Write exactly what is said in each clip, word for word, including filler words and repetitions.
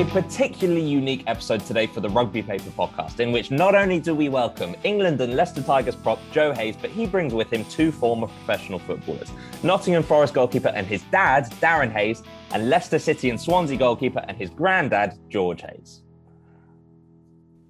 A particularly unique episode today for the Rugby Paper Podcast, in which not only do we welcome England and Leicester Tigers prop Joe Heyes, but he brings with him two former professional footballers, Nottingham Forest goalkeeper and his dad, Darren Heyes, and Leicester City and Swansea goalkeeper and his granddad, George Heyes.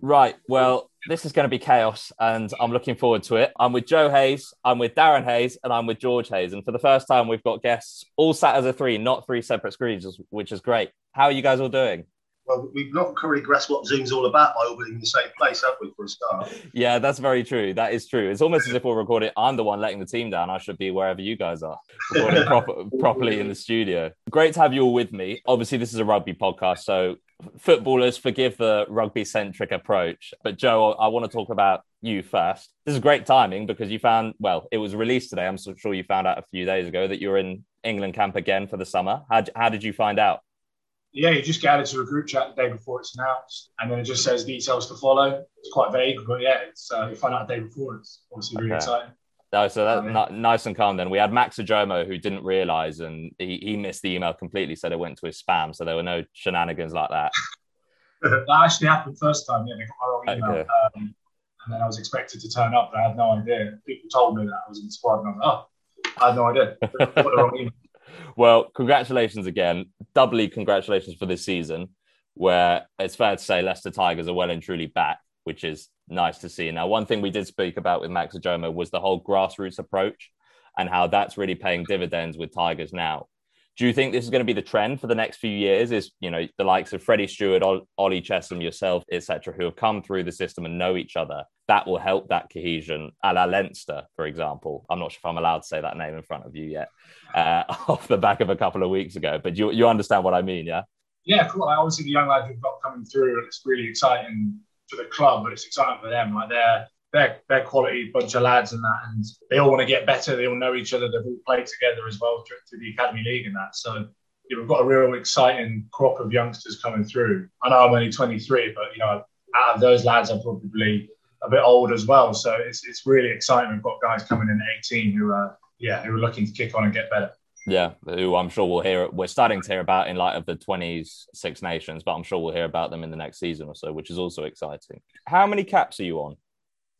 Right, well, this is going to be chaos, and I'm looking forward to it. I'm with Joe Heyes, I'm with Darren Heyes, and I'm with George Heyes. And for the first time, we've got guests all sat as a three, not three separate screens, which is great. How are you guys all doing? Well, we've not currently grasped what Zoom's all about by all being in the same place, have we, for a start? Yeah, that's very true. That is true. It's almost as if we're recording. I'm the one letting the team down. I should be wherever you guys are, recording proper, properly in the studio. Great to have you all with me. Obviously, this is a rugby podcast, so footballers, forgive the rugby-centric approach. But Joe, I want to talk about you first. This is great timing because you found, well, it was released today. I'm sure you found out a few days ago that you were in England camp again for the summer. How, how did you find out? Yeah, you just get added to a group chat the day before it's announced, and then it just says details to follow. It's quite vague, but yeah, it's, uh, you find out the day before. It's obviously really okay. Exciting. No, so that's um, not, nice and calm then. We had Max Ojomo, who didn't realise, and he, he missed the email completely, so they went to his spam, so there were no shenanigans like that. That actually happened first time, yeah, they got my wrong email, okay. um, and then I was expected to turn up, but I had no idea. People told me that I was in the squad, and I was like, oh, I had no idea. I got the wrong email. Well, congratulations again. Doubly congratulations for this season, where it's fair to say Leicester Tigers are well and truly back, which is nice to see. Now, one thing we did speak about with Max Ojomo was the whole grassroots approach and how that's really paying dividends with Tigers now. Do you think this is going to be the trend for the next few years? Is, you know, the likes of Freddie Stewart, Ollie Chessum, yourself, et cetera, who have come through the system and know each other, that will help that cohesion, a la Leinster, for example. I'm not sure if I'm allowed to say that name in front of you yet, uh, off the back of a couple of weeks ago. But you you understand what I mean, yeah? Yeah, cool. Obviously, the young lads who've got coming through, and it's really exciting for the club, but it's exciting for them. Like, they're They're, they're quality bunch of lads and that, and they all want to get better. They all know each other. They've all played together as well through the Academy League and that. So yeah, we've got a real exciting crop of youngsters coming through. I know I'm only twenty-three, but you know, out of those lads, I'm probably a bit old as well. So it's it's really exciting. We've got guys coming in at eighteen who are yeah who are looking to kick on and get better. Yeah, who I'm sure we'll hear. We're starting to hear about in light of the twenties Six Nations, but I'm sure we'll hear about them in the next season or so, which is also exciting. How many caps are you on?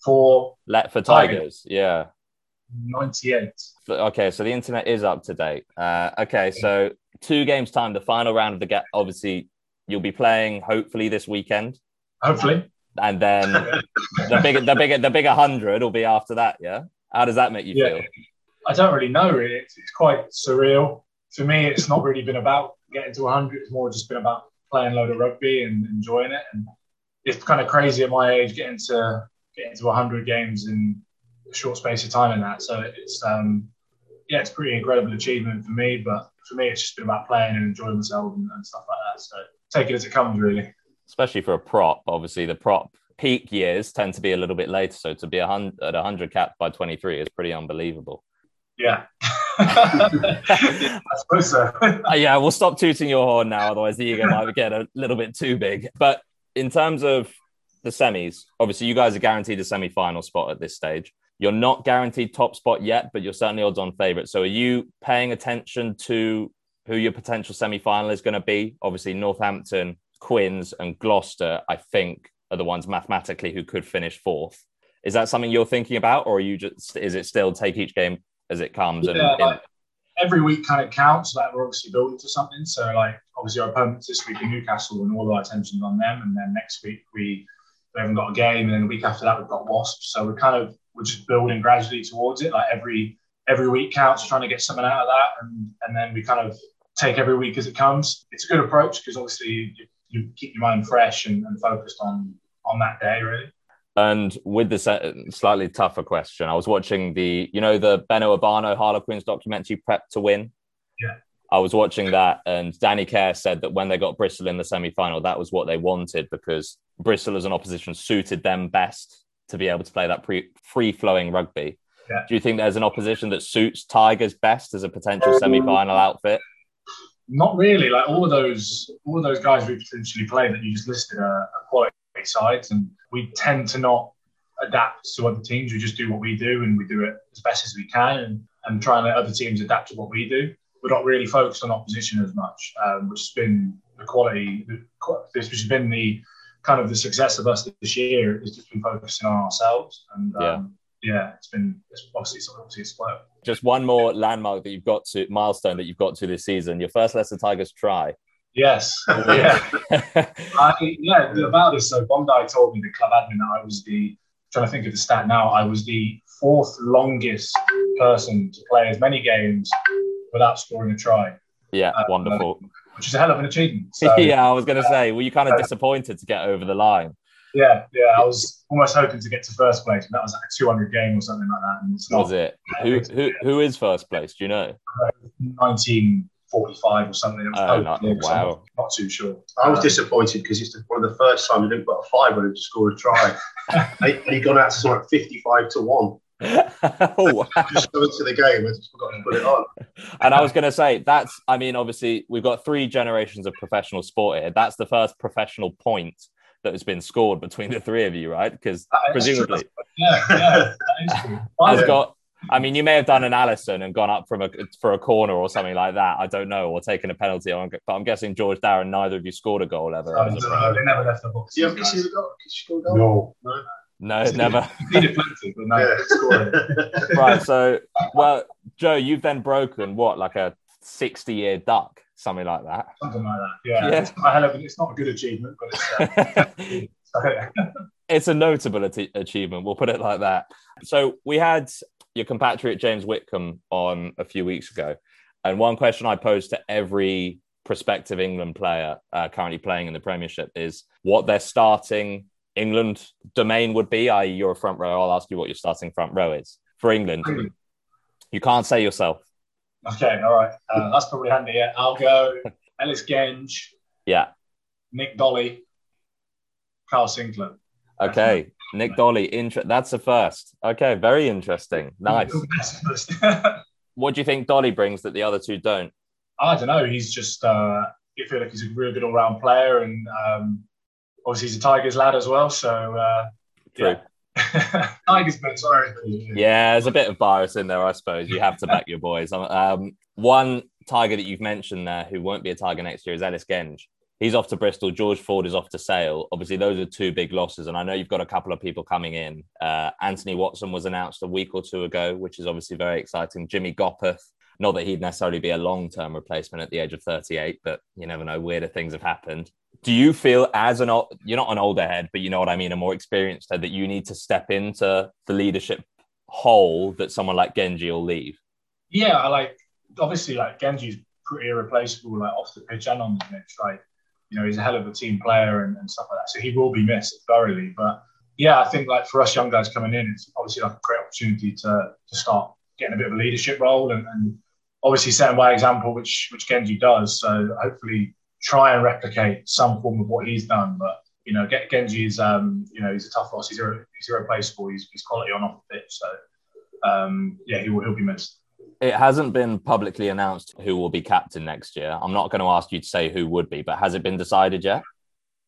For Let for Tigers, Tigers. Yeah. ninety-eight. Okay, so the internet is up to date. Uh, okay, so two games time, the final round of the gap. Obviously, you'll be playing hopefully this weekend. Hopefully. And then the bigger, the bigger, the bigger hundred will be after that. Yeah. How does that make you yeah. feel? I don't really know. Really, it's, it's quite surreal. For me, it's not really been about getting to hundred. It's more just been about playing a load of rugby and enjoying it. And it's kind of crazy at my age getting to. Get into one hundred games in a short space of time and that. So it's, um, yeah, it's a pretty incredible achievement for me. But for me, it's just been about playing and enjoying myself and, and stuff like that. So take it as it comes, really. Especially for a prop. Obviously, the prop peak years tend to be a little bit later. So to be a hundred, at one hundred cap by twenty-three is pretty unbelievable. Yeah. I suppose so. Yeah, we'll stop tooting your horn now. Otherwise, the ego might get a little bit too big. But in terms of the semis, obviously you guys are guaranteed a semi-final spot at this stage. You're not guaranteed top spot yet, but you're certainly odds-on favourite. So are you paying attention to who your potential semi-final is going to be? Obviously Northampton, Quins and Gloucester, I think, are the ones mathematically who could finish fourth. Is that something you're thinking about, or are you just, is it still take each game as it comes? Yeah, and, like, in... every week kind of counts. Like, we're obviously building to something. So like, obviously our opponents this week in Newcastle and all our attention's on them. And then next week we... we haven't got a game, and then the week after that we've got Wasps. So we're kind of we're just building gradually towards it. Like every every week counts, trying to get something out of that, and and then we kind of take every week as it comes. It's a good approach because obviously you, you keep your mind fresh and, and focused on on that day, really. And with the slightly tougher question, I was watching the you know the Ben Obano Harlequins documentary Prep to Win. Yeah. I was watching that, and Danny Care said that when they got Bristol in the semi-final, that was what they wanted because Bristol as an opposition suited them best to be able to play that pre- free-flowing rugby. Yeah. Do you think there's an opposition that suits Tigers best as a potential semi-final outfit? Not really. Like all of those, all of those guys we potentially play that you just listed are, are quality sides, and we tend to not adapt to other teams. We just do what we do, and we do it as best as we can, and, and try and let other teams adapt to what we do. We're not really focused on opposition as much, um, which has been the quality, the, which has been the kind of the success of us this year, is just been focusing on ourselves. And um, yeah. yeah, it's been it's obviously it's obviously it's slow. Just one more landmark that you've got to milestone that you've got to this season. Your first Leicester Tigers try. Yes. yeah. I, yeah. About this, so Bondi told me, the club admin, that I was the trying to think of the stat now. I was the fourth longest person to play as many games without scoring a try. Yeah, uh, wonderful. Which is a hell of an achievement. So, yeah, I was going to uh, say, were you kind of uh, disappointed to get over the line? Yeah, yeah, I was almost hoping to get to first place, and that was like a two hundred game or something like that. And it's not, was it? Uh, who who who is first place? Do you know? nineteen forty-five or something. Oh, not, wow! Something. Not too sure. I was um, disappointed because it's one of the first times I didn't put a five on him to score a try, and he got out to something like fifty-five to one. Oh, wow. Just go into the game, I just forgot to put it on. And I was going to say, that's, I mean, obviously, we've got three generations of professional sport here. That's the first professional point that has been scored between the three of you, right? Because presumably, yeah, yeah, that is true. Has got. I mean, you may have done an Allison and gone up from a for a corner or something like that. I don't know, or taken a penalty. But I'm guessing George, Darren, neither of you scored a goal ever. No, no, they never left the box. Do you ever see the goal? Score a goal? No, no. No, never. Right, so, well, Joe, you've then broken, what, like a sixty-year duck? Something like that. Something like that, yeah. yeah. It's, not a, it's not a good achievement, but it's, uh, it's a notable ati- achievement, we'll put it like that. So we had your compatriot James Whitcomb on a few weeks ago, and one question I posed to every prospective England player uh, currently playing in the Premiership is what they're starting England domain would be, that is you're a front row. I'll ask you what your starting front row is for England. You can't say yourself. Okay, all right. Uh, that's probably handy. Yeah, I'll go Ellis Genge. Yeah. Nick Dolly. Carl Sinclair. Okay, Nick Dolly. Inter- that's a first. Okay, very interesting. Nice. What do you think Dolly brings that the other two don't? I don't know. He's just. Uh, I feel like he's a real good all-round player, and. Um, Obviously, he's a Tigers lad as well, so uh, True. Yeah. Tigers, but sorry. Yeah, there's a bit of bias in there, I suppose. You have to back your boys. Um, one Tiger that you've mentioned there who won't be a Tiger next year is Ellis Genge. He's off to Bristol. George Ford is off to Sale. Obviously, those are two big losses, and I know you've got a couple of people coming in. Uh, Anthony Watson was announced a week or two ago, which is obviously very exciting. Jimmy Gopeth, not that he'd necessarily be a long-term replacement at the age of thirty-eight, but you never know, weirder things have happened. Do you feel as an, you're not an older head, but you know what I mean, a more experienced head, that you need to step into the leadership hole that someone like Genge will leave? Yeah, I like, obviously, like Genji's pretty irreplaceable, like off the pitch and on the pitch. Like, you know, he's a hell of a team player and, and stuff like that. So he will be missed thoroughly. But yeah, I think like for us young guys coming in, it's obviously like a great opportunity to to start getting a bit of a leadership role and, and obviously setting by example, which which Genge does. So hopefully try and replicate some form of what he's done. But, you know, Genge is, um, you know, he's a tough loss. He's, irre- he's irreplaceable. He's, he's quality on off the pitch. So, um, yeah, he will, he'll be missed. It hasn't been publicly announced who will be captain next year. I'm not going to ask you to say who would be, but has it been decided yet?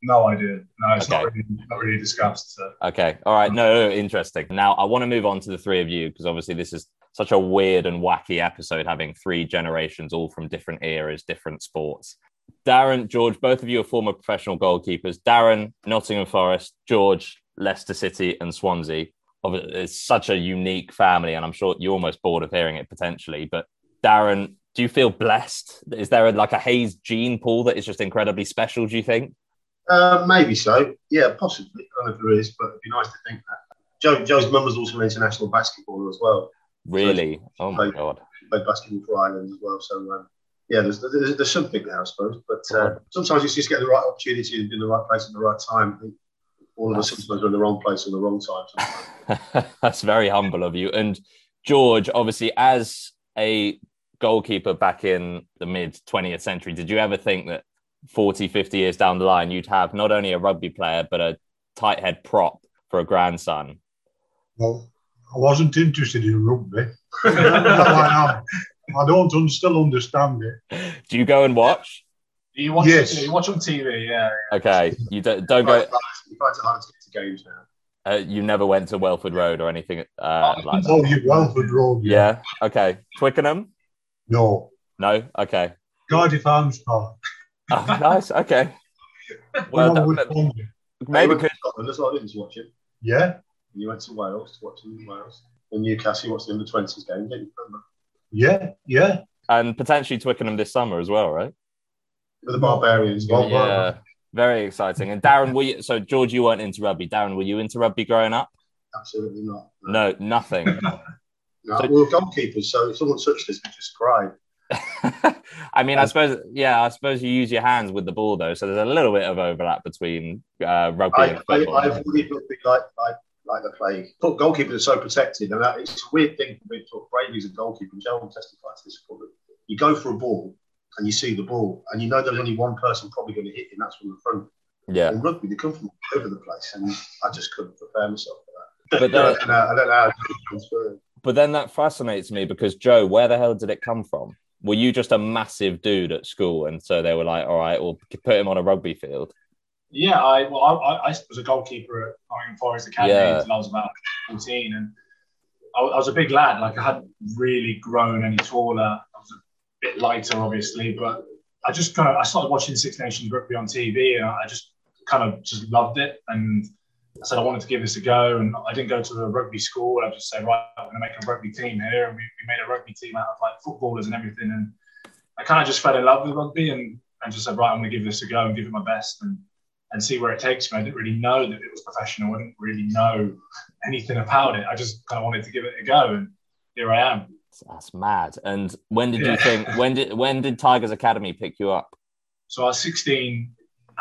No idea. No, it's okay. not, really, not really discussed. So. Okay. All right. No, no, interesting. Now, I want to move on to the three of you, because obviously this is such a weird and wacky episode, having three generations, all from different eras, different sports. Darren, George, both of you are former professional goalkeepers. Darren, Nottingham Forest. George, Leicester City and Swansea. It's such a unique family, and I'm sure you're almost bored of hearing it potentially. But Darren, do you feel blessed? Is there a, like a Hayes gene pool that is just incredibly special, do you think? Uh, maybe so. Yeah, possibly. I don't know if there is, but it'd be nice to think that. Joe, Joe's mum was also an international basketballer as well. Really? So oh, my played, God. Played basketball for Ireland as well, so... Um, Yeah, there's, there's there's something there, I suppose. But uh, sometimes you just get the right opportunity and in the right place at the right time. I think all of us sometimes are in the wrong place at the wrong time. That's very humble of you. And George, obviously, as a goalkeeper back in the mid-twentieth century, did you ever think that forty, fifty years down the line, you'd have not only a rugby player, but a tight head prop for a grandson? Well, I wasn't interested in rugby. I am. I don't un- still understand it. Do you go and watch? Do you watch? Yes. You watch on T V, yeah. yeah. Okay. You don't, don't go... You find it hard to get to games now. Uh, you never went to Welford Road or anything uh, oh, like that? Oh, you Welford Road, yeah. Yeah, okay. Twickenham? No. No? Okay. Cardiff Arms Park. Oh, nice. Okay. Well, well that, that, maybe because Scotland as well, didn't you watch it? Yeah. And you went to Wales to watch them in Wales. And Newcastle, you watched the under twenties game, didn't you? Yeah, yeah. And potentially Twickenham this summer as well, right? For the Barbarians. Yeah, Barbarians. Very exciting. And Darren, were you, so George, you weren't into rugby. Darren, were you into rugby growing up? Absolutely not. No, no nothing. No, so, we were goalkeepers, so if someone touched us, we just cried. I mean, I suppose, yeah, I suppose you use your hands with the ball, though, so there's a little bit of overlap between uh, rugby I, and football. I, I avoided rugby like, like, like the plague. But goalkeepers are so protected, and that, it's a weird thing for me to talk braveries and goalkeepers. No one testifies to this. You go for a ball, and you see the ball, and you know there's only one person probably going to hit you, and that's from the front. Yeah. In rugby, they come from all over the place, and I just couldn't prepare myself for that. But that, I, don't know, I don't know how to transfer. But then that fascinates me because, Joe, where the hell did it come from? Were you just a massive dude at school? And so they were like, all right, we'll put him on a rugby field. Yeah, I well, I, I was a goalkeeper at Nottingham Forest Academy yeah. until I was about fourteen. And I, I was a big lad. Like, I hadn't really grown any taller. I was a bit lighter, obviously. But I just kind of, I started watching Six Nations Rugby on T V. And I just kind of just loved it. And I said I wanted to give this a go, and I didn't go to the rugby school. I just said, right, I'm going to make a rugby team here, and we, we made a rugby team out of like footballers and everything. And I kind of just fell in love with rugby, and, and just said, right, I'm going to give this a go and give it my best, and, and see where it takes me. I didn't really know that it was professional. I didn't really know anything about it. I just kind of wanted to give it a go, and here I am. That's mad. And when did yeah. you think? When did when did Tigers Academy pick you up? So I was sixteen,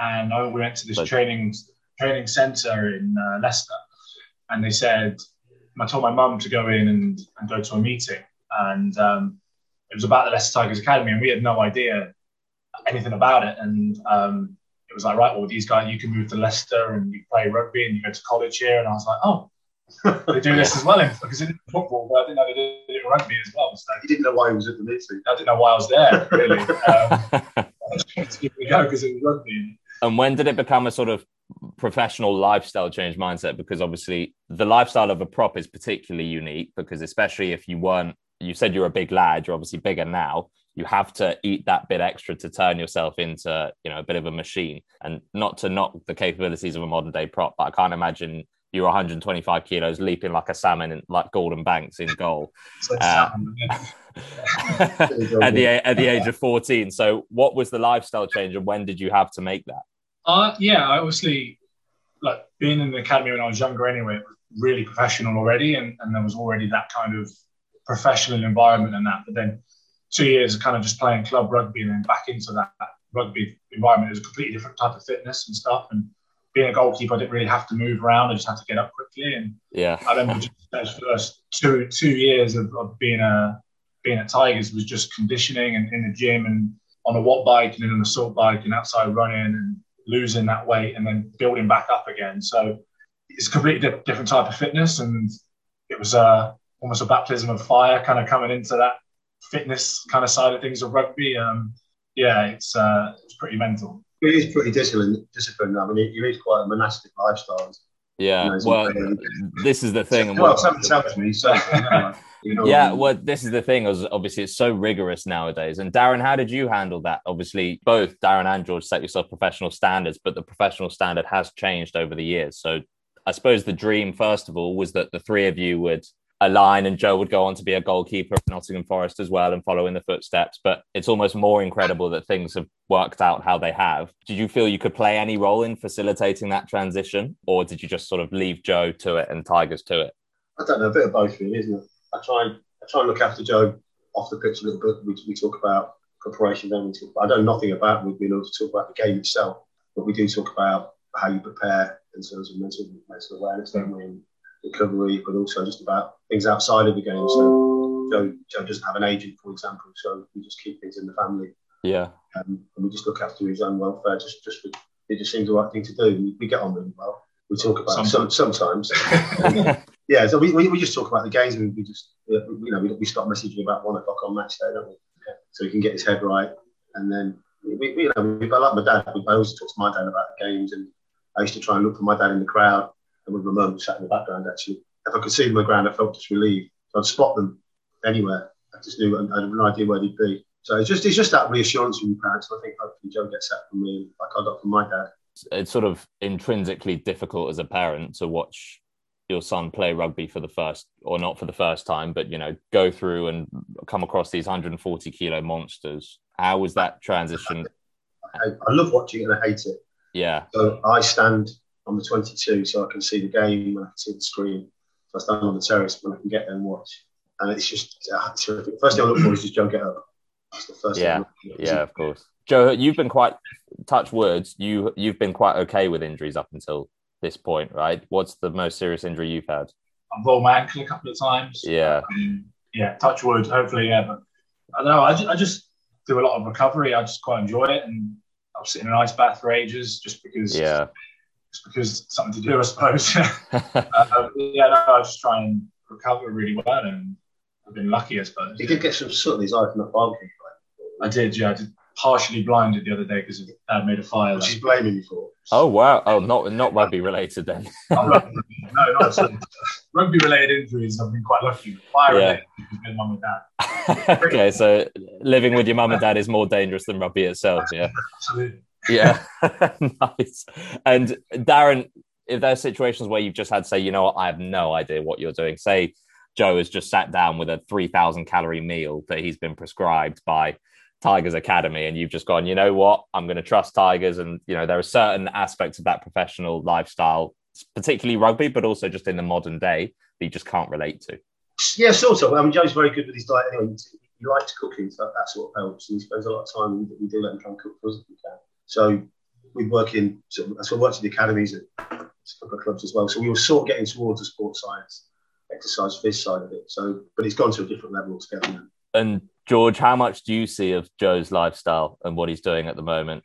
and I, we went to this so, training. training centre in uh, Leicester, and they said, I told my mum to go in and, and go to a meeting, and um, it was about the Leicester Tigers Academy, and we had no idea anything about it, and um, it was like, right, well, these guys, you can move to Leicester, and you play rugby, and you go to college here, and I was like, oh, they do this as well, because it's football, but I didn't know they did it in rugby as well. So you didn't know why I was at the meeting? I didn't know why I was there, really. um, I just wanted to give it a go, because it was rugby. And when did it become a sort of professional lifestyle change mindset? Because obviously the lifestyle of a prop is particularly unique, because especially if you weren't, you said you're a big lad, you're obviously bigger now, you have to eat that bit extra to turn yourself into, you know, a bit of a machine. And not to knock the capabilities of a modern day prop, but I can't imagine you're one hundred twenty-five kilos leaping like a salmon, in, like Gordon Banks in goal like um, at the at the age of fourteen. So what was the lifestyle change, and when did you have to make that? Uh, yeah, obviously, like being in the academy when I was younger anyway, it was really professional already, and, and there was already that kind of professional environment and that. But then two years of kind of just playing club rugby, and then back into that, that rugby environment, it was a completely different type of fitness and stuff. And being a goalkeeper, I didn't really have to move around. I just had to get up quickly. And yeah. I remember just those first two two years of, of being a being at Tigers was just conditioning and in the gym and on a watt bike and then on a salt bike and outside running and losing that weight and then building back up again. So it's a completely di- different type of fitness, and it was uh, almost a baptism of fire kind of coming into that fitness kind of side of things of rugby. Um, yeah, it's uh, it's pretty mental. It is pretty disciplined. Disciplined. I mean, it, it is quite a monastic lifestyle. Yeah, you know, well, this is the thing. Well, something tells me so. You know, yeah, well, this is the thing. Obviously, it's so rigorous nowadays. And Darren, how did you handle that? Obviously, both Darren and George set yourself professional standards, but the professional standard has changed over the years. So I suppose the dream, first of all, was that the three of you would align and Joe would go on to be a goalkeeper at Nottingham Forest as well and follow in the footsteps. But it's almost more incredible that things have worked out how they have. Did you feel you could play any role in facilitating that transition, or did you just sort of leave Joe to it and Tigers to it? I don't know, a bit of both really, isn't it? I try and I try and look after Joe off the pitch a little bit. We, we talk about preparation, then we talk. I know nothing about rugby in order to talk about the game itself, but we do talk about how you prepare in terms of mental, mental awareness, don't we, and recovery, but also just about things outside of the game. So Joe, Joe doesn't have an agent, for example, so we just keep things in the family. Yeah, um, and we just look after his own welfare. Just, just it just seems the right thing to do. We, we get on really well. We talk about sometimes. Some, sometimes. Yeah, so we, we, we just talk about the games, and we just, you know, we, we start messaging about one o'clock on match day, don't we? Yeah. So he can get his head right. And then, we, we, you know, we, like my dad, we, I always talk to my dad about the games, and I used to try and look for my dad in the crowd, and with my mum sat in the background, actually. If I could see them in the ground, I felt just relieved. So I'd spot them anywhere. I just knew, I had no idea where they'd be. So it's just it's just that reassurance from your parents. And I think hopefully Joe gets that from me, like I got from my dad. It's sort of intrinsically difficult as a parent to watch your son play rugby for the first, or not for the first time, but, you know, go through and come across these one hundred forty kilo monsters. How was that transition? I, I love watching it and I hate it. Yeah. So I stand on the twenty-two so I can see the game and I can see the screen. So I stand on the terrace when I can get there and watch. And it's just uh, terrific. First thing I look for is just Joe get up. That's the first yeah. thing I look for. Yeah, of course. Joe, you've been quite, touch words, you, you've been quite okay with injuries up until this point, right? What's the most serious injury you've had? I've rolled my ankle a couple of times. Yeah. Um, yeah, touch wood, hopefully, yeah. But I don't know, I just, I just do a lot of recovery. I just quite enjoy it. And I've sit in an ice bath for ages just because, yeah. just because it's something to do, I suppose. uh, yeah, no, I just try and recover really well. And I've been lucky, I suppose. You did get some subtleties out from the barbecue. I did, yeah. I did. Partially blinded the other day because Dad made a fire. Which he's blaming you for. Oh, wow. Oh, not not rugby related then. No, not at all. Rugby related injuries, I've been quite lucky. Fire yeah. related, it's been mum and dad. Okay, so living with your mum and dad is more dangerous than rugby itself, yeah? Absolutely. Yeah. Nice. And Darren, if there's situations where you've just had to say, you know what, I have no idea what you're doing. Say Joe has just sat down with a three thousand calorie meal that he's been prescribed by Tigers Academy, and you've just gone, you know what, I'm going to trust Tigers. And, you know, there are certain aspects of that professional lifestyle, particularly rugby, but also just in the modern day, that you just can't relate to. Yeah, sort of. I mean, Joe's very good with his diet anyway. He likes cooking, so that sort of helps. And he spends a lot of time, we do let him try and cook for us if we can. So we work in, so I worked at the academies at a couple of clubs as well. So we were sort of getting towards the sports science, exercise, phys side of it. So, but it's gone to a different level altogether now. And George, how much do you see of Joe's lifestyle and what he's doing at the moment?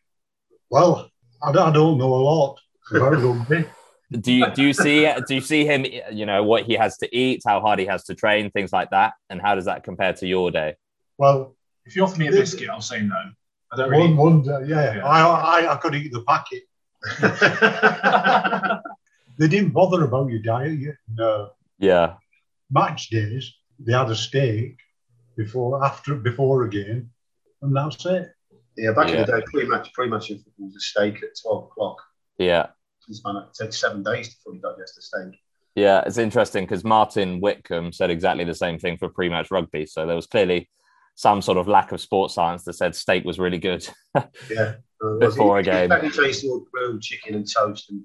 Well, I don't, I don't know a lot about rugby. Do you do you see do you see him? You know what he has to eat, how hard he has to train, things like that, and how does that compare to your day? Well, if you offer me a biscuit, I'll say no. I don't really. One wonder, yeah, yeah. I, I I could eat the packet. They didn't bother about your diet, yet. No. Yeah. Match days, they had a steak. Before, after, before a game, and that's it. Yeah, back yeah. in the day, pre-match, pre-match it was a steak at twelve o'clock. Yeah, it takes seven days to fully digest a steak. Yeah, it's interesting because Martin Whitcomb said exactly the same thing for pre-match rugby. So there was clearly some sort of lack of sports science that said steak was really good. yeah, uh, before he, a game. He tasted all grilled chicken and toast and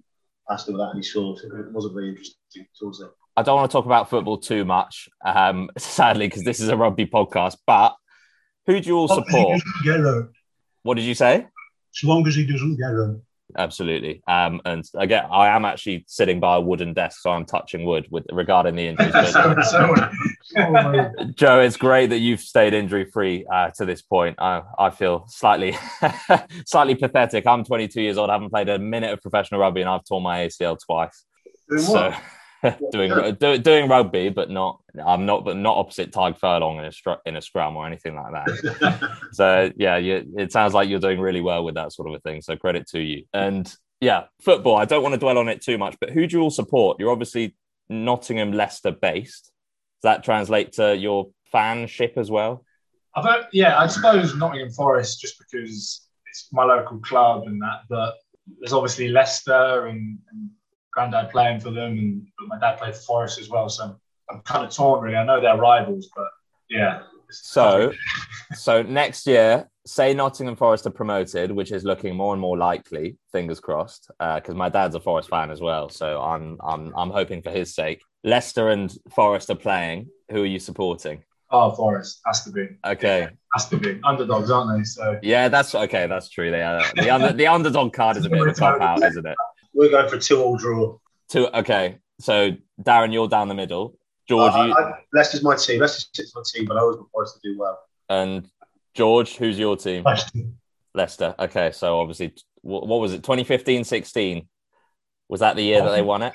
pasta with that any sort. It wasn't very interesting towards it. I don't want to talk about football too much, um, sadly, because this is a rugby podcast, but who do you all support? What did you say? As long as he doesn't get hurt. Absolutely. Um, and again, I am actually sitting by a wooden desk, so I'm touching wood with regarding the injuries. But, so, so Joe, it's great that you've stayed injury-free uh, to this point. I, I feel slightly slightly pathetic. I'm twenty-two years old. I haven't played a minute of professional rugby, and I've torn my A C L twice. Doing what? So, doing do, doing rugby, but not I'm not but not opposite Tig Furlong in a stru- in a scrum or anything like that. So yeah, you, it sounds like you're doing really well with that sort of a thing. So credit to you. And yeah, football. I don't want to dwell on it too much, but who do you all support? You're obviously Nottingham, Leicester based. Does that translate to your fanship as well? I don't, yeah, I suppose Nottingham Forest just because it's my local club and that. But there's obviously Leicester and. and Granddad playing for them, and but my dad played for Forest as well, so I'm kind of torn really. I know they're rivals, but yeah. So, so next year, say Nottingham Forest are promoted, which is looking more and more likely. Fingers crossed, because uh, my dad's a Forest fan as well, so I'm I'm I'm hoping for his sake. Leicester and Forest are playing. Who are you supporting? Oh, Forest has to be. Okay, yeah, has to be underdogs, aren't they? So yeah, that's okay. That's true. They are the under, the underdog card is a bit of a top out, isn't it? We're going for a two-all draw. Two, okay. So, Darren, you're down the middle. George, uh, you... I, Leicester's my team. Leicester's my team, but I always want Forest to do well. And George, who's your team? Leicester. Leicester. Okay, so obviously, what, what was it? twenty fifteen sixteen Was that the year that they won it?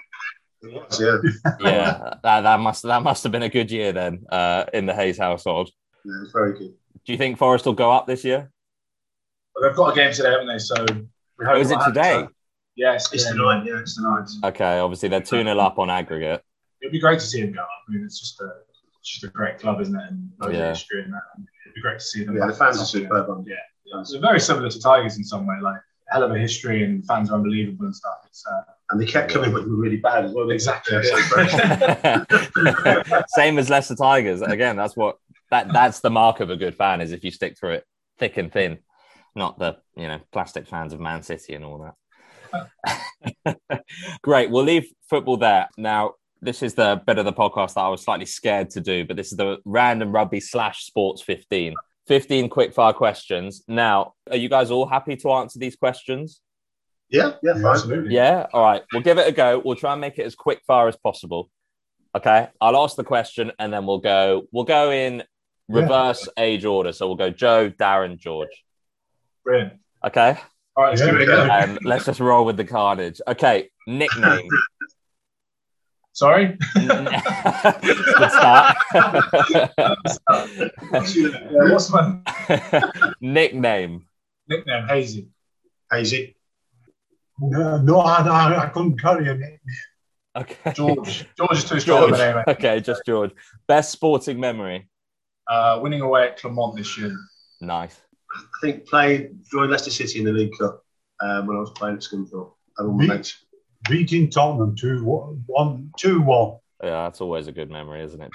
Yeah. Yeah. That, that must that must have been a good year then uh, in the Hayes household. Yeah, it was very good. Do you think Forest will go up this year? Well, they've got a game today, haven't they? So, we hope. Oh, is it today? To... Yes, it's tonight. Yeah, it's tonight. Okay, obviously they're two nil up on aggregate. It'd be great to see him go up. I mean, it's just a, it's just a great club, isn't it? And yeah. It'd be great to see them. Yeah, the fans are superb. Yeah, yeah. So very similar to Tigers in some way, like hell of a history and fans are unbelievable and stuff. It's, uh, and they kept coming, but we were really bad as well. Exactly. Yeah. Same as Leicester Tigers. Again, that's what that that's the mark of a good fan is if you stick through it thick and thin, not the you know plastic fans of Man City and all that. Great. We'll leave football there now. This is the bit of the podcast that I was slightly scared to do, but this is the random rugby slash sports fifteen. fifteen quickfire questions. Now, are you guys all happy to answer these questions? Yeah, yeah, absolutely. Yeah, all right. We'll give it a go. We'll try and make it as quickfire as possible. Okay, I'll ask the question and then we'll go. We'll go in reverse yeah. age order. So we'll go Joe, Darren, George. Brilliant. Okay. All right, let's yeah, give it a go. Um, let's just roll with the carnage. Okay, nickname. Sorry? Good start. What's my nickname? Nickname, Hazy. Hazy. No, no, I, I couldn't carry a nickname. Okay. George. George is too strong. Anyway. Okay, just George. Best sporting memory? Uh, winning away at Clermont this year. Nice. I think played, joined Leicester City in the League Cup um, when I was playing at Scunthorpe. And all my mates. Beating Tottenham two one. Yeah, that's always a good memory, isn't it?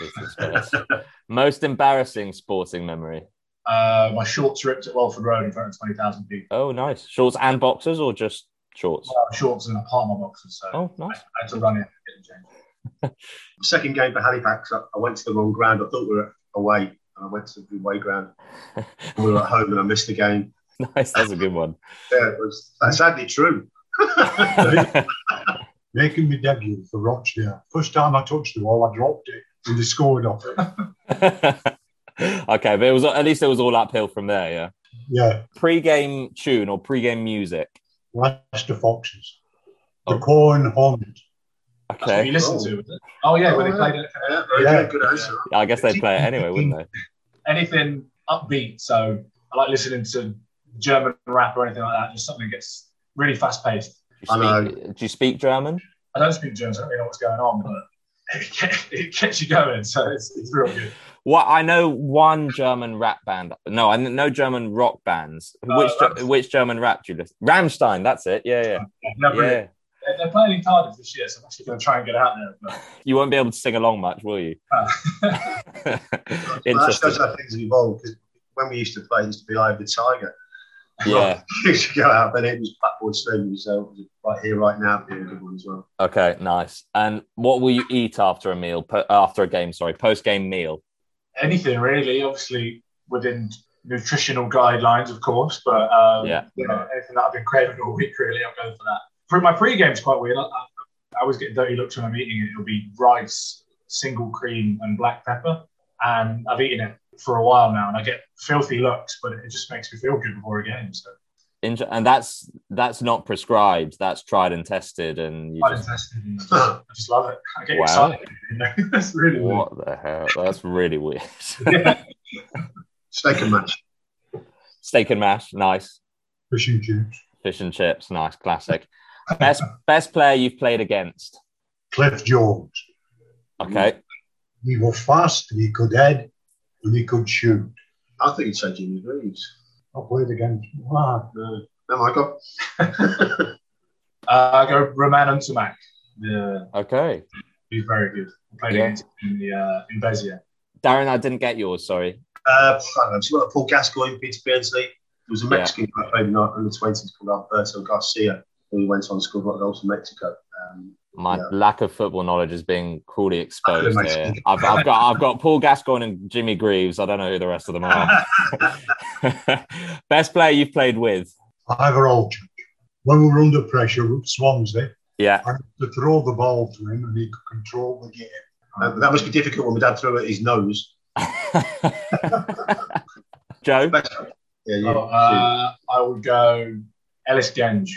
Most embarrassing sporting memory? Uh, my shorts ripped at Welford Road in front of twenty thousand people. Oh, nice. Shorts and boxers or just shorts? Well, shorts and Palmer boxers. So oh, nice. I had to run it. Second game for Halifax, I went to the wrong ground. I thought we were away, and I went to the away ground. We were at home and I missed the game. Nice, that's a good one. Yeah, it was, that's sadly true. Making me debut for Rochdale. First time I touched the ball, I dropped it and they scored off it. Okay, but it was at least it was all uphill from there, yeah. Yeah. Pre-game tune or pre-game music. Leicester Foxes. The oh. Corn Hornet. Okay. That's what you listen to, isn't it? Oh yeah, oh, when yeah. they played it. Uh, yeah. Good answer. Yeah, I guess they play it anyway, wouldn't they? Anything upbeat. So I like listening to German rap or anything like that. Just something that gets really fast-paced. Do you, I speak, know. do you speak German? I don't speak German, so I don't really know what's going on, but it gets, it gets you going, so it's, it's real good. Well, I know one German rap band. No, I know German rock bands. Uh, which Rammstein. which German rap do you listen to? Rammstein, that's it. Yeah, yeah. yeah, yeah. Really, they're playing in Cardiff this year, so I'm actually going to try and get out there. But... You won't be able to sing along much, will you? Uh. Interesting. Well, that's how things evolve, because when we used to play, it used to be Eye of the Tiger. Yeah, you should go out, but it was backboard stadium, so right here, right now, be a good one as well. Okay, nice. And what will you eat after a meal? After a game, sorry, post-game meal. Anything really, obviously within nutritional guidelines, of course. But um, yeah, you know, anything that I've been craving all week, really, I'm going for that. For my pre-game is quite weird. I, I, I always get dirty looks when I'm eating it. It'll be rice, single cream, and black pepper, and I've eaten it for a while now, and I get filthy looks, but it just makes me feel good before a game. So, and that's that's not prescribed; that's tried and tested. And you tried just... and tested. And I, just, I just love it. I get wow. excited. You know? That's really what weird. the hell. That's really weird. Yeah. Steak and mash. Steak and mash. Nice. Fish and chips. Fish and chips. Nice classic. Best best player you've played against? Cliff Jones. Okay. He was fast. He could head. And he could shoot. I think it's Jimmy Reeves. I played against. Wow. No, no I got. uh, I go Roman Antumac. Yeah. Okay. He's very good. I played yeah. against him in the uh, in Bezier. Darren, I didn't get yours. Sorry. Uh, I don't know. So Paul Gascoigne, Peter Beardsley. There was a Mexican yeah. I played in the under twenties called Alberto Garcia, who went on to score goals for Mexico. Um, My yeah. lack of football knowledge is being cruelly exposed here. I've, I've got I've got Paul Gascoigne and Jimmy Greaves. I don't know who the rest of them are. Best player you've played with? Ivor Olchuk. When we were under pressure at Swansea, yeah. I had to throw the ball to him and he could control the game. Uh, that must be difficult when my dad threw it at his nose. Joe? Best, yeah, yeah, oh, uh, I would go Ellis Genge.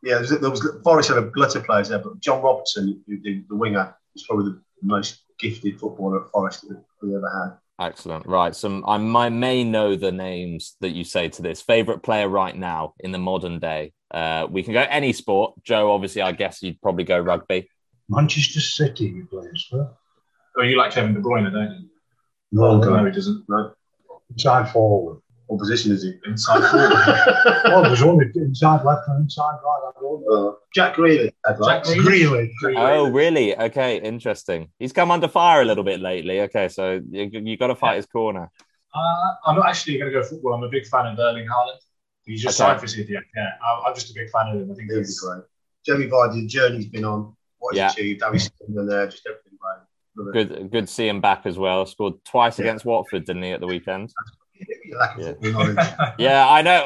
Yeah, there was, there was Forest had a glut of players there, but John Robertson, who the, the winger, was probably the most gifted footballer at Forest that we ever had. Excellent. Right. So I might, may know the names that you say to this. Favourite player right now in the modern day? Uh, we can go any sport. Joe, obviously, I guess you'd probably go rugby. Manchester City, you play as well. Oh, you like Kevin De Bruyne, don't you? No, oh, no, he doesn't. No. inside forward. What position is he? Inside forward. Well, there's only inside left and inside right. I don't know. Uh, Jack Greeley. Jack Greeley. Oh, really? Okay, interesting. He's come under fire a little bit lately. Okay, so you, you've got to fight yeah. his corner. Uh, I'm not actually going to go football. I'm a big fan of Erling Haaland. He's just signed for City. Yeah, I'm just a big fan of him. I think he's, he's great. Jamie Vardy, the journey's been on. What yeah. he achieved, how he's been there, just everything right. Good, good to see him back as well. Scored twice yeah. against Watford, didn't he, at the weekend? Yeah, yeah. yeah I know.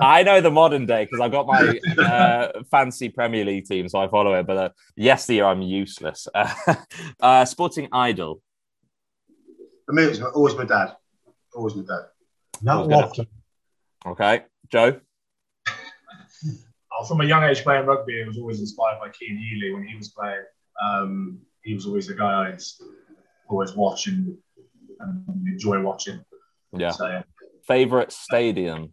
I know the modern day because I've got my uh, fancy Premier League team, so I follow it. But uh, yesteryear, I'm useless. Uh, uh, sporting idol. For me, it was always my dad. Always my dad. Not Watford. Okay, Joe. From a young age playing rugby, I was always inspired by Keane Healy when he was playing. Um, he was always the guy I always watch and, and enjoy watching. Yeah. So, yeah. Favourite stadium?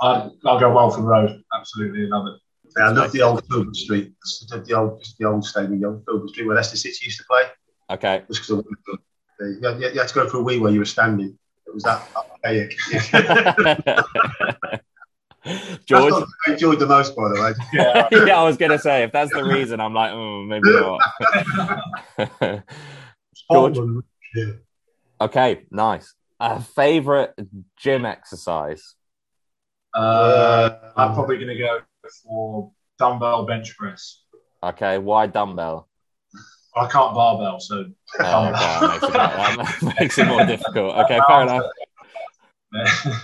I'll, I'll go Welford Road. Absolutely love it. Yeah, I love the old Filbert Street. The old, the old stadium, the old Filbert Street where Leicester City used to play. Okay. Just because you had, you had to go for a wee where you were standing. It was that archaic. George, that's I enjoyed the most, by the way. Yeah, yeah I was going to say if that's the reason, I'm like, oh, maybe not. George, okay, nice. Uh, favorite gym exercise? Uh, I'm probably going to go for dumbbell bench press. Okay, why dumbbell? I can't barbell, so oh, okay, that, makes it, that makes it more difficult. Okay, fair enough.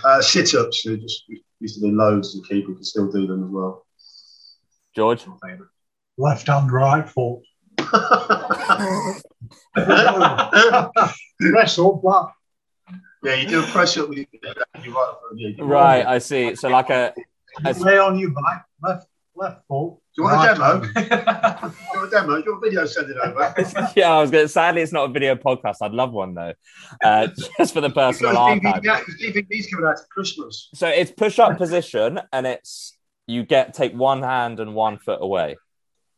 Uh, sit ups, so just. Used to do loads and people can still do them as well. George? Left hand, right foot. Press up, black. Yeah, you do a press up with your right foot. Right, I see. So like a... a lay on your back, left left foot. Do you want right a demo? Do you want a demo? Do you want a video send it over? Yeah, I was going to... Sadly, it's not a video podcast. I'd love one, though. Uh, just for the personal archive. D V D's coming out to Christmas. So it's push-up position, and it's... You get take one hand and one foot away.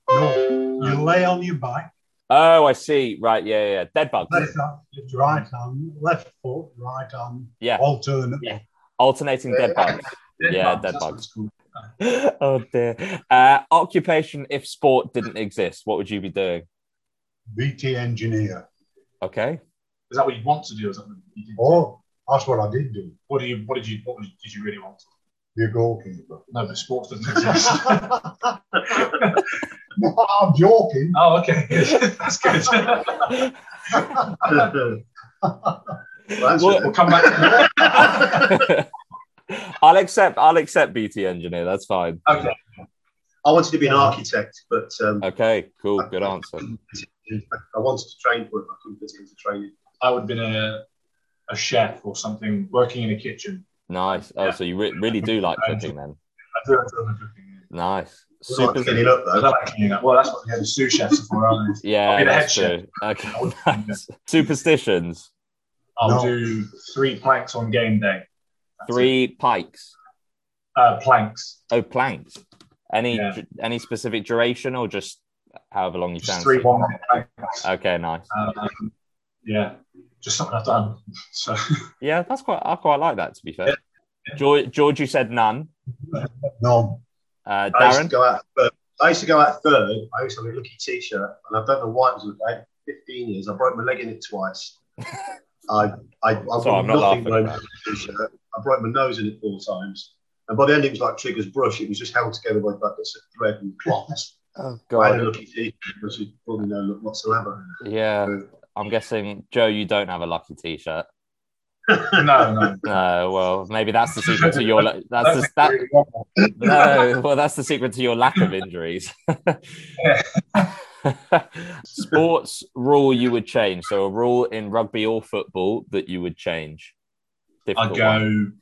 No. You lay on your back. Oh, I see. Right, yeah, yeah. Dead bug. Left hand, right hand, left foot, right arm. Yeah. Alternate. Yeah. Alternating dead bugs. Dead yeah, bugs. dead That's bugs. Cool. Oh dear. Uh, occupation if sport didn't exist, what would you be doing? B T engineer. Okay. Is that what you want to do? Is that what you did? Oh, that's what I did do. What do you what did you what did you really want to do? Be a goalkeeper. No, but sports doesn't exist. No, I'm joking. Oh, okay. That's good. Well, that's well, we'll come back to I'll accept. I'll accept B T engineer. That's fine. Okay. I wanted to be an architect, but um, okay, cool, I, good answer. I wanted to train, but I couldn't get into training. I would have been a a chef or something, working in a kitchen. Nice. Oh, yeah. So you re- really do like cooking then? I do. I do like cooking. Yeah. Nice. Super. Like up, though. Like well, that's what yeah, the sous chefs are for, aren't they? Yeah, I'll be the head chef. Okay. Nice. Superstitions. I'll no. do three planks on game day. That's Three it. pikes, uh, planks. Oh, planks. Any yeah. d- any specific duration or just however long you stand? Three one minute planks. Okay, nice. Um, yeah, just something I've done. So yeah, that's quite. I quite like that. To be fair, yeah. Yeah. George, George, you said none. None. Uh, Darren, I used to go out third. I used to go out third. I used to have a lucky T-shirt, and I've done the whites for like fifteen years. I broke my leg in it twice. I I, I Sorry, I'm not laughing at that. T-shirt. I broke my nose in it four times. And by the end, it was like Trigger's brush. It was just held together by buckets of thread and cloths. Oh, God. I had a lucky T-shirt, which you probably no look whatsoever. Yeah. So, I'm guessing, Joe, you don't have a lucky T-shirt. no, no. No, well, maybe that's the secret to your... That's the, that, no, well, that's the secret to your lack of injuries. Sports rule you would change. So a rule in rugby or football that you would change. I'd go one.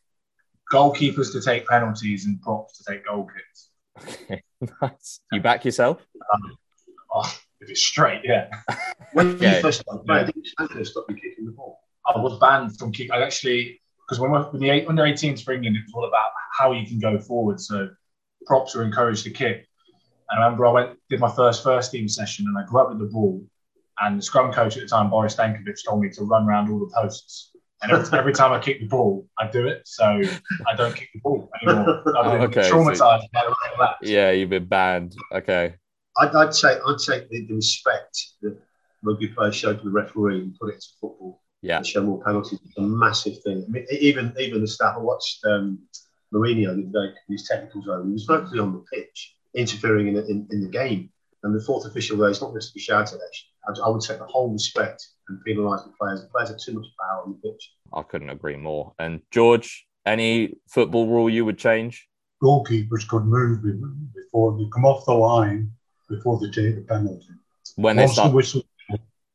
Goalkeepers to take penalties and props to take goal kicks. Okay, nice. You back yourself? Um, oh, if it's straight, yeah. When did you first stop kicking the ball? I was banned from kicking. I actually, because when we're in the eight, under eighteens for England, it was all about how you can go forward. So props were encouraged to kick. And I remember I went did my first first team session and I grabbed the ball and the scrum coach at the time, Boris Stankovic, told me to run around all the posts. And every, every time I kick the ball, I do it. So I don't kick the ball anymore. I've been okay, traumatized so you, about that. Yeah, you've been banned. Okay. I'd, I'd take I'd take the, the respect that rugby players show to the referee and put it to football. Yeah. Show more penalties. It's a massive thing. I mean, even even the staff. I watched um, Mourinho the other day, his technical zone. He was locally on the pitch, interfering in, in in the game. And the fourth official there is not going to be shouted at. I would take the whole respect and penalise the players. The players have too much power on the pitch. I couldn't agree more. And George, any football rule you would change? Goalkeepers could move before they come off the line before they take the penalty. When Once they start, the whistle.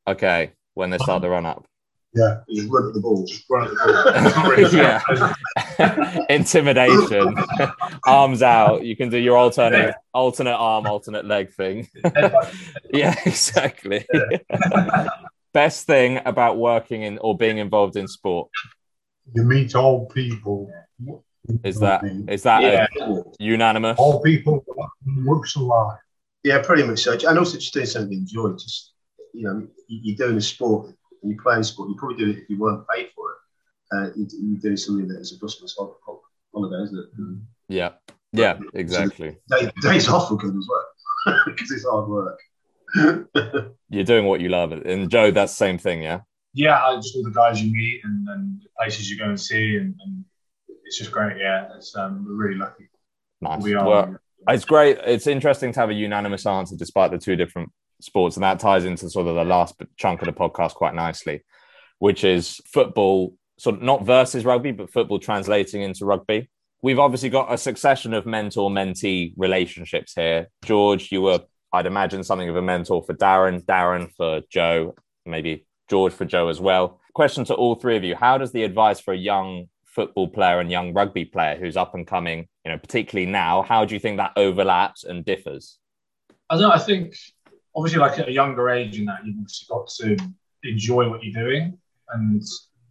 Okay, when they start the run up. Yeah, just run at the ball. Just run at the ball. Intimidation, arms out. You can do your alternate, alternate arm, alternate leg thing. Yeah, exactly. Best thing about working in or being involved in sport. You meet old people. Is that is that yeah. a, unanimous? Old people looks alike. Yeah, pretty much so. And also just doing something you enjoy. Just you know, you're doing a sport. And you play in sport, you probably do it if you weren't paid for it. Uh, you, you do something that is a busman's holiday, isn't it? Mm. Yeah, yeah, exactly. So day, days off are good as well because it's hard work. You're doing what you love. And Joe, that's the same thing, yeah? Yeah, I just all the guys you meet and, and the places you go and see, and, and it's just great, yeah. It's, um, we're really lucky. Nice. We are. Well, it's great. It's interesting to have a unanimous answer despite the two different sports, and that ties into sort of the last chunk of the podcast quite nicely, which is football, sort of not versus rugby, but football translating into rugby. We've obviously got a succession of mentor-mentee relationships here. George, you were, I'd imagine, something of a mentor for Darren, Darren for Joe, maybe George for Joe as well. Question to all three of you: how does the advice for a young football player and young rugby player who's up and coming, you know, particularly now, how do you think that overlaps and differs? I don't know, I think... Obviously, like at a younger age in that, you've obviously got to enjoy what you're doing. And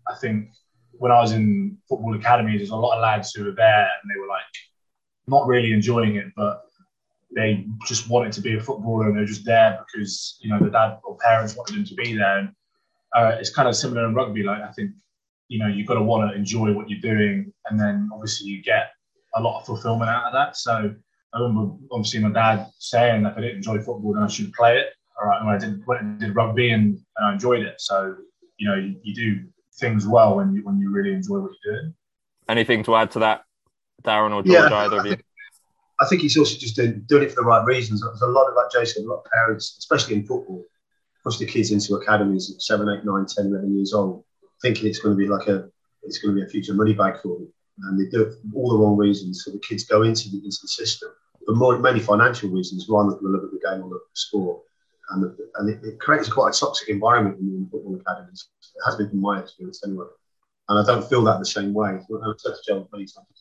I think when I was in football academies, there's a lot of lads who were there and they were like not really enjoying it, but they just wanted to be a footballer and they were just there because, you know, the dad or parents wanted them to be there. And uh, it's kind of similar in rugby. Like, I think, you know, you've got to want to enjoy what you're doing. And then obviously you get a lot of fulfillment out of that. So I remember obviously my dad saying that if I didn't enjoy football, then I should play it. All right, and I did, went and did rugby and, and I enjoyed it. So, you know, you, you do things well when you when you really enjoy what you're doing. Anything to add to that, Darren or George, yeah, either of you? I think it's also just doing, doing it for the right reasons. There's a lot of, like Jason, a lot of parents, especially in football, push the kids into academies at seven, eight, nine, ten, eleven years old, thinking it's going to be like a, it's going to be a future money bag for them. And they do it for all the wrong reasons. So the kids go into the, into the system for more, many financial reasons rather than the love of the game or the score. And, the, and it, it creates quite a toxic environment in the football academies. It has been from my experience anyway. And I don't feel that the same way. If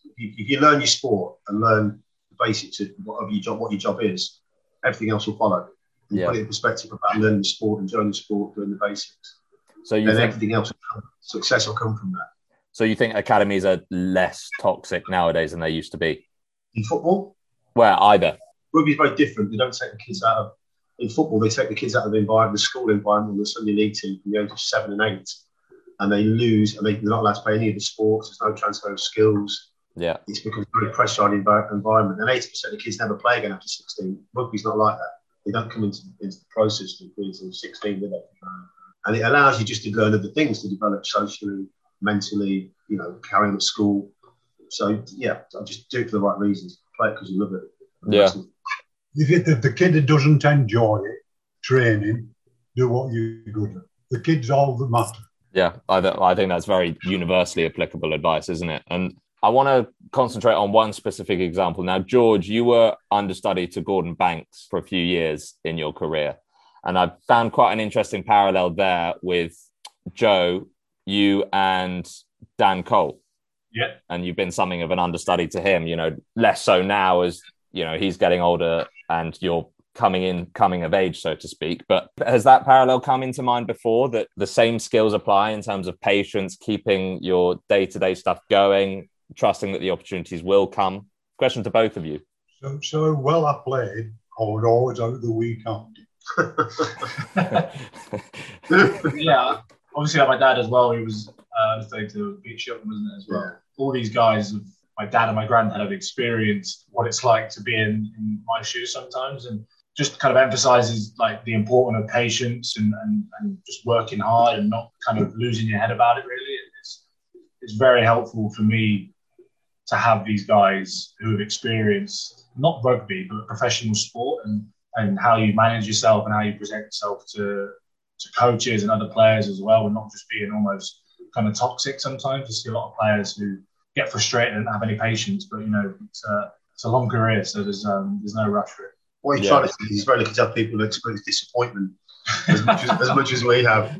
you learn your sport and learn the basics of whatever your job, what your job is, everything else will follow. And yeah. Put it in perspective about learning the sport, enjoying the sport, doing the basics. So you and think- everything else, success will come from that. So you think academies are less toxic nowadays than they used to be? In football? Well, either. Rugby's very different. They don't take the kids out of... In football, they take the kids out of the environment, the school environment, the Sunday league team from the age of seven and eight. And they lose... and they, They're not allowed to play any of the sports. There's no transfer of skills. Yeah. It's become a very pressurised environment. And eighty percent of the kids never play again after sixteen. Rugby's not like that. They don't come into, into the process until sixteen, do they? And it allows you just to learn other things, to develop socially... mentally, you know, carrying at school. So, yeah, I just do it for the right reasons. Play it because you love it. Yeah. If the, the kid that doesn't enjoy it, train him, do what you're good at. The kid's all that matters. Yeah, I, th- I think that's very universally applicable advice, isn't it? And I want to concentrate on one specific example. Now, George, you were understudy to Gordon Banks for a few years in your career. And I found quite an interesting parallel there with Joe, you and Dan Cole. Yeah. And you've been something of an understudy to him, you know, less so now as, you know, he's getting older and you're coming in, coming of age, so to speak. But has that parallel come into mind before, that the same skills apply in terms of patience, keeping your day-to-day stuff going, trusting that the opportunities will come? Question to both of you. So, so well I played, I was always out the week after. Yeah, obviously, like my dad as well. He was uh, saying to Peter Shilton, wasn't it, as well? Yeah. All these guys, have, my dad and my granddad, have experienced what it's like to be in, in my shoes sometimes, and just kind of emphasizes like the importance of patience and, and, and just working hard and not kind of losing your head about it. Really, it's it's very helpful for me to have these guys who have experienced not rugby but professional sport and and how you manage yourself and how you present yourself to to coaches and other players as well, and not just being almost kind of toxic sometimes. You see a lot of players who get frustrated and don't have any patience, but, you know, it's a, it's a long career, so there's um, there's no rush for it. What he's yeah. trying to do is very lucky to have people who experience disappointment as much as, as much as we have.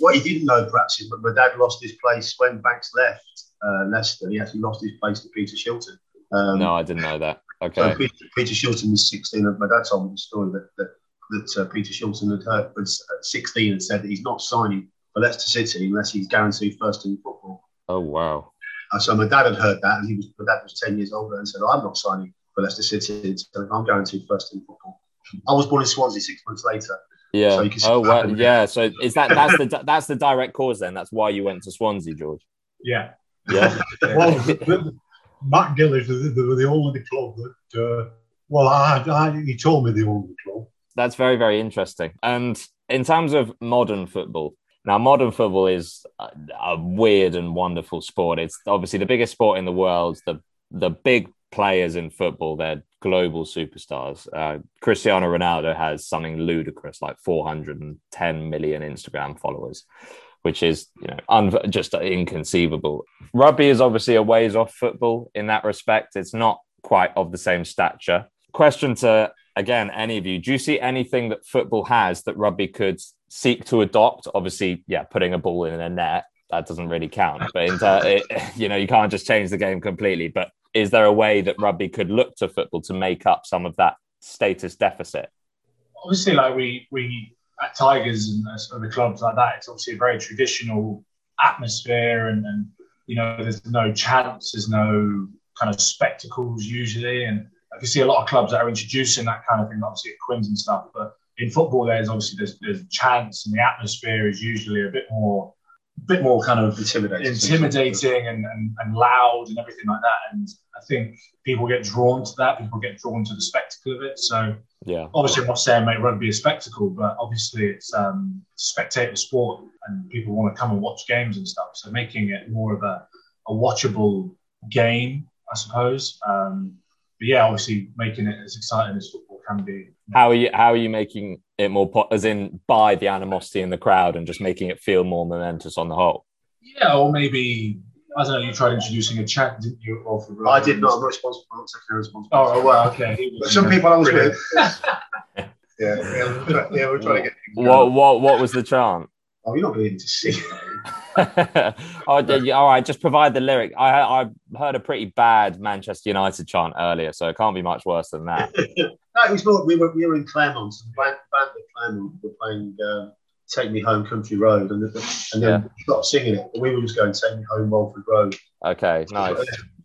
What he didn't know, perhaps, is that my dad lost his place when Banks left uh, Leicester. He actually lost his place to Peter Shilton. Um, no, I didn't know that. Okay. So Peter, Peter Shilton was sixteen. My dad told me the story that that, that uh, Peter Shilton had heard, was at sixteen and said that he's not signing for Leicester City unless he's guaranteed first team football. Oh wow! Uh, so my dad had heard that, and he was my dad was ten years older, and said, oh, "I'm not signing for Leicester City. So I'm guaranteed first team football." I was born in Swansea six months later. Yeah. So you can see oh wow! Well, yeah. So is that that's the that's the direct cause then? That's why you went to Swansea, George. Yeah. Yeah. Well, Matt Gillis was the, the only club that, uh, well, I, I, he told me the only club. That's very, very interesting. And in terms of modern football, now modern football is a, a weird and wonderful sport. It's obviously the biggest sport in the world. The the big players in football, they're global superstars. Uh, Cristiano Ronaldo has something ludicrous, like four hundred ten million Instagram followers, which is, you know, un- just inconceivable. Rugby is obviously a ways off football in that respect. It's not quite of the same stature. Question to, again, any of you, do you see anything that football has that rugby could seek to adopt? Obviously, yeah, putting a ball in a net, that doesn't really count. But, in ter- it, you know, you can't just change the game completely. But is there a way that rugby could look to football to make up some of that status deficit? Obviously, like we... we... at Tigers and other clubs like that, it's obviously a very traditional atmosphere, and, and you know, there's no chants, there's no kind of spectacles usually, and I can see a lot of clubs that are introducing that kind of thing, obviously at Quins and stuff. But in football, there's obviously there's, there's chants, and the atmosphere is usually a bit more, a bit more kind of intimidating, intimidating and, and and loud and everything like that. And I think people get drawn to that. People get drawn to the spectacle of it. So. Yeah. Obviously, I'm not saying make rugby a spectacle, but obviously it's um, spectator sport, and people want to come and watch games and stuff. So making it more of a, a watchable game, I suppose. Um, but yeah, obviously making it as exciting as football can be. How are you? How are you making it more, po- as in by the animosity in the crowd, and just making it feel more momentous on the whole? Yeah, or maybe. I don't know, you tried introducing a chant, didn't you? Or for I did not. I'm not responsible. I'm not taking responsibility. Oh, well, okay. But some people I was with. yeah, yeah, we're trying, yeah, we're trying to get... What, what, what was the chant? Oh, you're not going to see it. oh, yeah, all right, just provide the lyric. I, I heard a pretty bad Manchester United chant earlier, so it can't be much worse than that. No, it was not. We were, we were in Clermont. The band, band of Clermont were playing... Uh, Take Me Home, Country Road, and, and then yeah. we got singing it. We were just going Take Me Home, Welford Road. Okay, nice.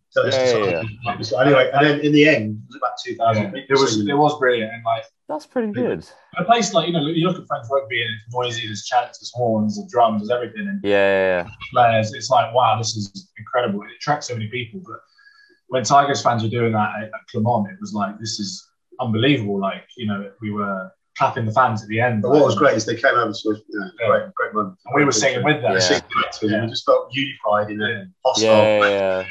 So yeah, yeah, yeah. So anyway, and then in the end, it was about two thousand. Yeah. It was it was brilliant, and like that's pretty good. A place like, you know, you look at French rugby and it's noisy. There's chants, there's horns, there's drums, there's everything. And yeah, yeah, players. It's like, wow, this is incredible. It attracts so many people. But when Tigers fans were doing that at, at Clermont, it was like, this is unbelievable. Like, you know, we were. Clapping the fans at the end. But what was great is they came over to us, you know, yeah. great, great moment. And we were singing with them. Yeah. Yeah. We just felt unified in a hostile yeah, yeah, yeah.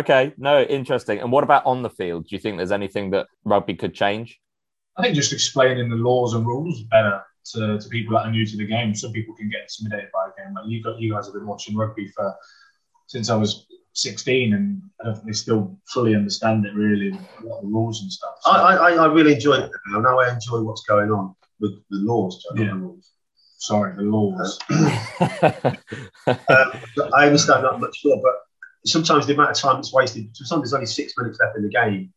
Okay, no, interesting. And what about on the field? Do you think there's anything that rugby could change? I think just explaining the laws and rules better to, to people that are new to the game. Some people can get intimidated by a game. Like you got, you guys have been watching rugby for since I was sixteen, and I don't think they still fully understand it really, a lot of rules and stuff. So. I, I I really enjoy it now. Now I enjoy what's going on with the laws. Joe, yeah. the laws. Sorry, the laws. um, I understand that much more, but sometimes the amount of time that's wasted, sometimes there's only six minutes left in the game,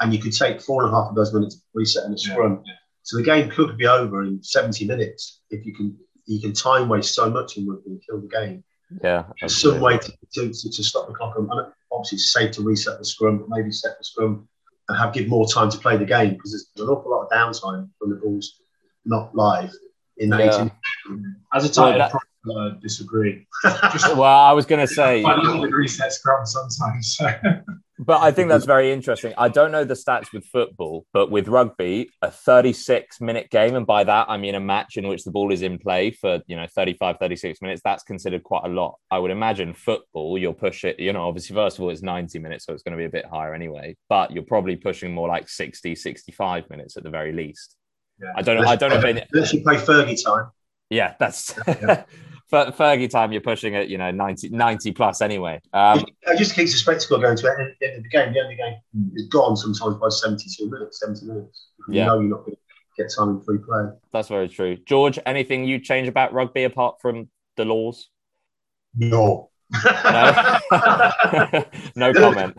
and you could take four and a half of those minutes resetting a scrum. Yeah, yeah. So the game could be over in seventy minutes if you can you can time waste so much in rugby and kill the game. Yeah, some way to, to, to stop the clock. And obviously, it's safe to reset the scrum, but maybe set the scrum and have give more time to play the game, because there's an awful lot of downtime from the balls not live in that. Yeah. As a tight end, I disagree. Just, well, I was going to say, I love the reset scrum sometimes. So. But I think that's very interesting. I don't know the stats with football, but with rugby, a thirty-six minute game, and by that I mean a match in which the ball is in play for, you know, thirty-five, thirty-six minutes, that's considered quite a lot. I would imagine football, you'll push it, you know, obviously, first of all, it's ninety minutes, so it's going to be a bit higher anyway, but you're probably pushing more like sixty, sixty-five minutes at the very least. Yeah. I don't know. I don't know. If Unless you play Fergie time. Yeah, that's... Yeah. For Fergie time, you're pushing it, you know, ninety, ninety plus anyway. Um, I just think it's a spectacle going to end, end of the game. The end of the game is gone sometimes by seventy-two minutes, seventy minutes. Yeah. You know you're not going to get time in free play. That's very true. George, anything you change about rugby apart from the laws? No. No? No comment.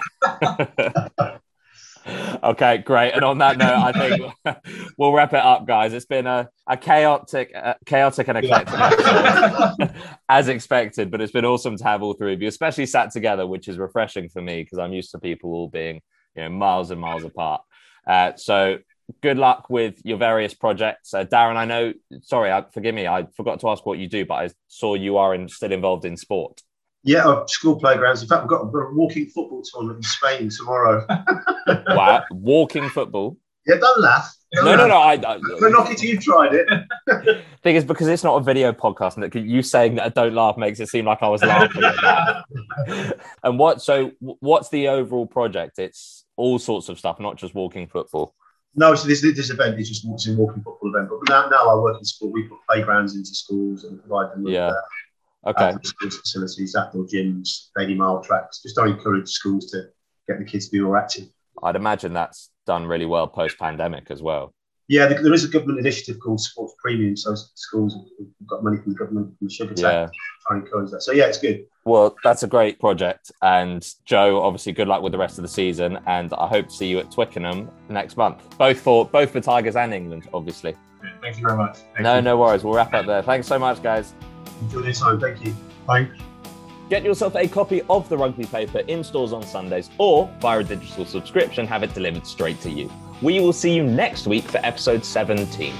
Okay, great. And on that note, I think we'll wrap it up, guys. It's been a, a chaotic, uh, chaotic and eclectic episode, as expected, but it's been awesome to have all three of you, especially sat together, which is refreshing for me because I'm used to people all being, you know, miles and miles apart. Uh, so good luck with your various projects. Uh, Darren, I know, sorry, I, forgive me, I forgot to ask what you do, but I saw you are in, still involved in sport. Yeah, school playgrounds. In fact, we've got a walking football tournament in Spain tomorrow. Wow, walking football? Yeah, don't laugh. Don't no, laugh. no, no, I, I, We're not kidding, you've tried it. The thing is, because it's not a video podcast, and you saying that I don't laugh makes it seem like I was laughing. And what? So what's the overall project? It's all sorts of stuff, not just walking football. No, so this this event is just a walking football event. But now, now I work in school. We put playgrounds into schools and provide them with yeah. uh, Okay. Schools, facilities, outdoor gyms, daily mile tracks. Just to encourage schools to get the kids to be more active. I'd imagine that's done really well post-pandemic as well. Yeah, there is a government initiative called Sports Premium. So schools have got money from the government, from the sugar tax, yeah. to try and encourage that. So yeah, it's good. Well, that's a great project. And Joe, obviously, good luck with the rest of the season. And I hope to see you at Twickenham next month, both for both for Tigers and England, obviously. Yeah, thank you very much. Thank no, you. no worries. We'll wrap up there. Thanks so much, guys. Until next time, thank you. Bye. Get yourself a copy of The Rugby Paper in stores on Sundays, or via a digital subscription, have it delivered straight to you. We will see you next week for episode seventeen.